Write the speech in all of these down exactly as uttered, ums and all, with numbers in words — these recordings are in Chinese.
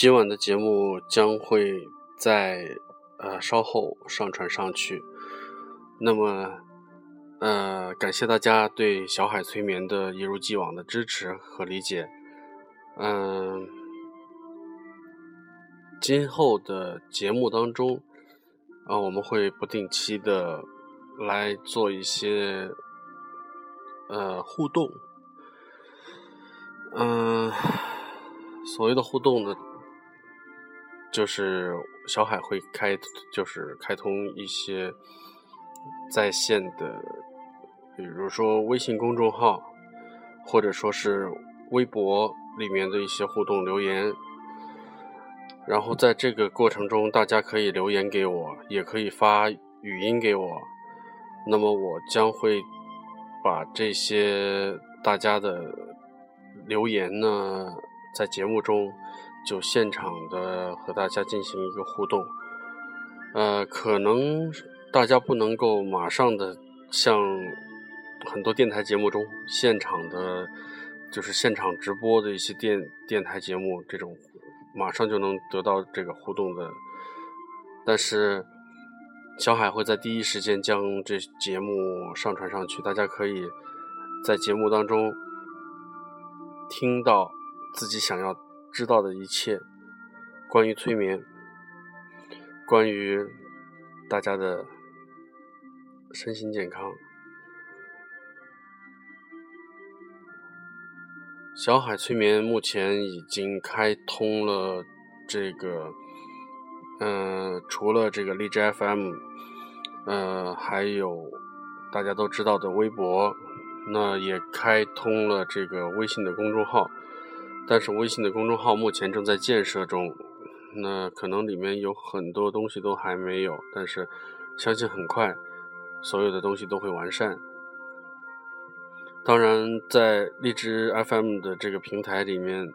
今晚的节目将会在呃稍后上传上去。那么呃感谢大家对小海催眠的一如既往的支持和理解。嗯、呃、今后的节目当中啊、呃、我们会不定期的来做一些呃互动。嗯、呃、所谓的互动呢，就是小海会开就是开通一些在线的，比如说微信公众号或者说是微博里面的一些互动留言，然后在这个过程中大家可以留言给我，也可以发语音给我，那么我将会把这些大家的留言呢在节目中就现场的和大家进行一个互动。呃，可能大家不能够马上的像很多电台节目中现场的就是现场直播的一些电电台节目这种马上就能得到这个互动的，但是小海会在第一时间将这节目上传上去，大家可以在节目当中听到自己想要知道的一切，关于催眠，关于大家的身心健康。小海催眠目前已经开通了这个呃除了这个荔枝 F M 呃还有大家都知道的微博，那也开通了这个微信的公众号，但是微信的公众号目前正在建设中，那可能里面有很多东西都还没有，但是相信很快所有的东西都会完善。当然在荔枝 F M 的这个平台里面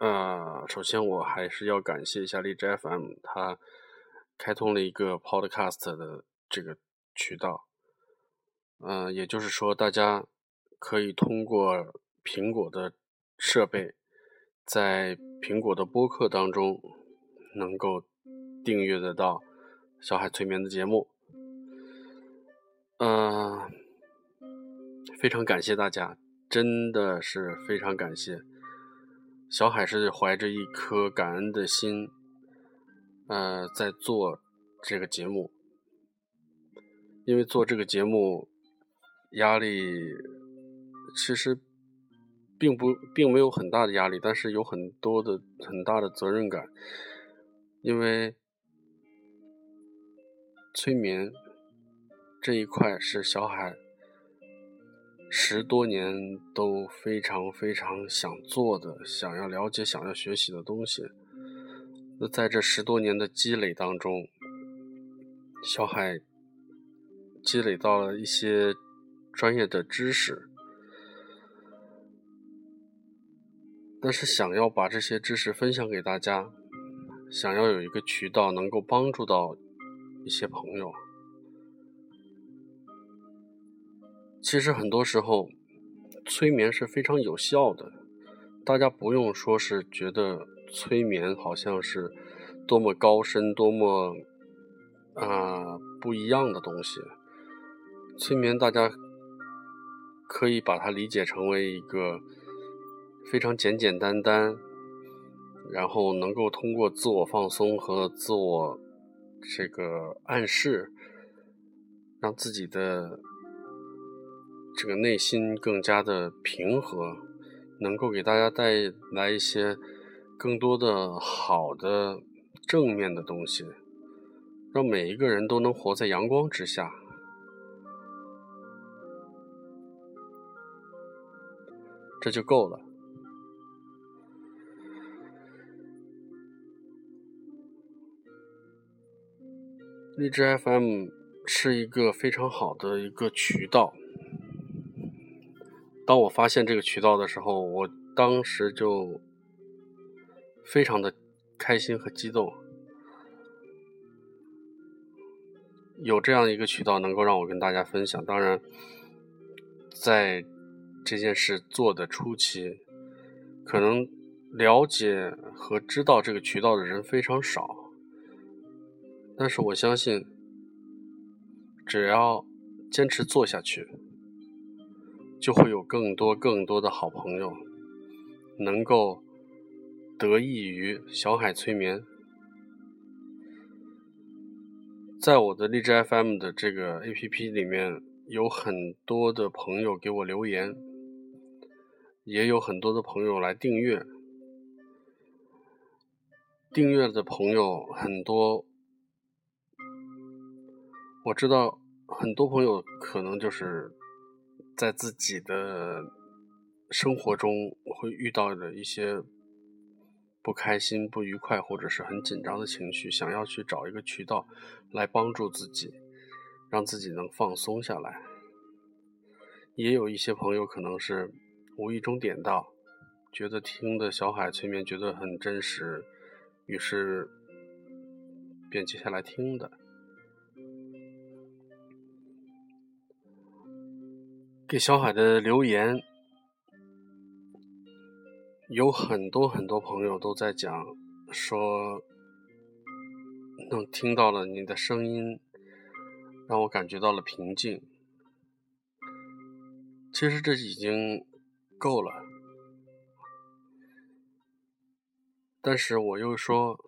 呃，首先我还是要感谢一下荔枝 F M， 它开通了一个 podcast 的这个渠道，呃，也就是说大家可以通过苹果的设备在苹果的播客当中能够订阅得到小海催眠的节目。呃，非常感谢大家，真的是非常感谢。小海是怀着一颗感恩的心呃，在做这个节目，因为做这个节目压力其实并不并没有很大的压力，但是有很多的很大的责任感，因为催眠这一块是小海十多年都非常非常想做的，想要了解，想要学习的东西。那在这十多年的积累当中，小海积累到了一些专业的知识，但是想要把这些知识分享给大家，想要有一个渠道能够帮助到一些朋友。其实很多时候催眠是非常有效的，大家不用说是觉得催眠好像是多么高深多么啊、呃、不一样的东西。催眠大家可以把它理解成为一个非常简简单单，然后能够通过自我放松和自我这个暗示，让自己的这个内心更加的平和，能够给大家带来一些更多的好的正面的东西，让每一个人都能活在阳光之下。这就够了。荔枝 F M 是一个非常好的一个渠道，当我发现这个渠道的时候，我当时就非常的开心和激动，有这样一个渠道能够让我跟大家分享。当然在这件事做的初期，可能了解和知道这个渠道的人非常少，但是我相信只要坚持做下去，就会有更多更多的好朋友能够得益于小海催眠。在我的荔枝 F M 的这个 A P P 里面，有很多的朋友给我留言，也有很多的朋友来订阅。订阅的朋友很多，我知道很多朋友可能就是在自己的生活中会遇到的一些不开心、不愉快或者是很紧张的情绪，想要去找一个渠道来帮助自己，让自己能放松下来。也有一些朋友可能是无意中点到，觉得听的小海催眠觉得很真实，于是便接下来听的。给小海的留言有很多很多朋友都在讲说，能听到了你的声音让我感觉到了平静。其实这已经够了，但是我又说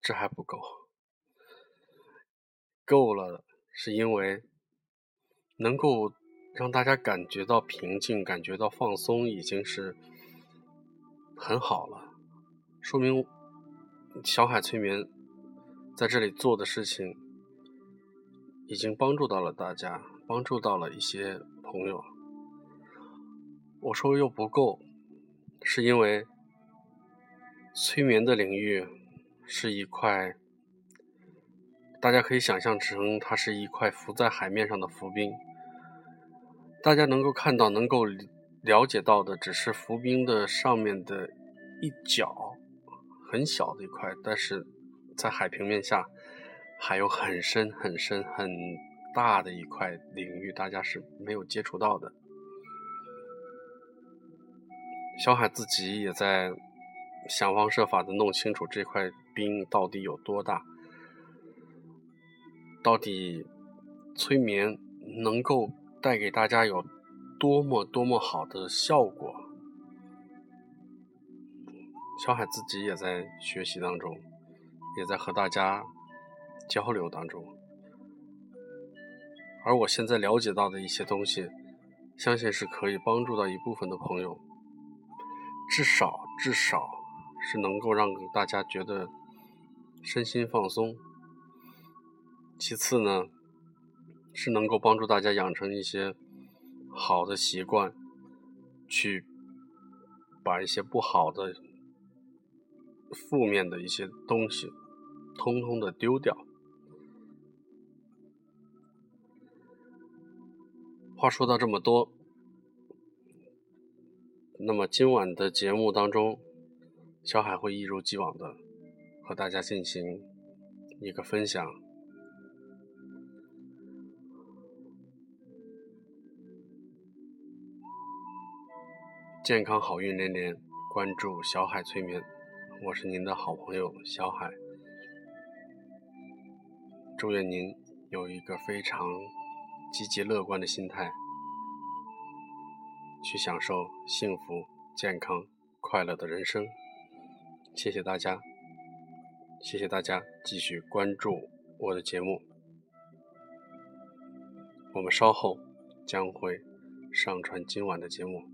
这还不够。够了是因为能够让大家感觉到平静，感觉到放松，已经是很好了，说明小海催眠在这里做的事情已经帮助到了大家，帮助到了一些朋友。我说又不够，是因为催眠的领域是一块，大家可以想象成它是一块浮在海面上的浮冰，大家能够看到能够了解到的只是浮冰的上面的一角，很小的一块，但是在海平面下还有很深很深很大的一块领域，大家是没有接触到的。小海自己也在想方设法的弄清楚这块冰到底有多大，到底催眠能够带给大家有多么多么好的效果。小海自己也在学习当中，也在和大家交流当中，而我现在了解到的一些东西，相信是可以帮助到一部分的朋友，至少至少是能够让大家觉得身心放松。其次呢，是能够帮助大家养成一些好的习惯，去把一些不好的负面的一些东西通通的丢掉。话说到这么多，那么今晚的节目当中，小海会一如既往的和大家进行一个分享。健康好运连连，关注小海催眠，我是您的好朋友小海。祝愿您有一个非常积极乐观的心态，去享受幸福、健康、快乐的人生。谢谢大家，谢谢大家继续关注我的节目。我们稍后将会上传今晚的节目。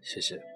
谢谢。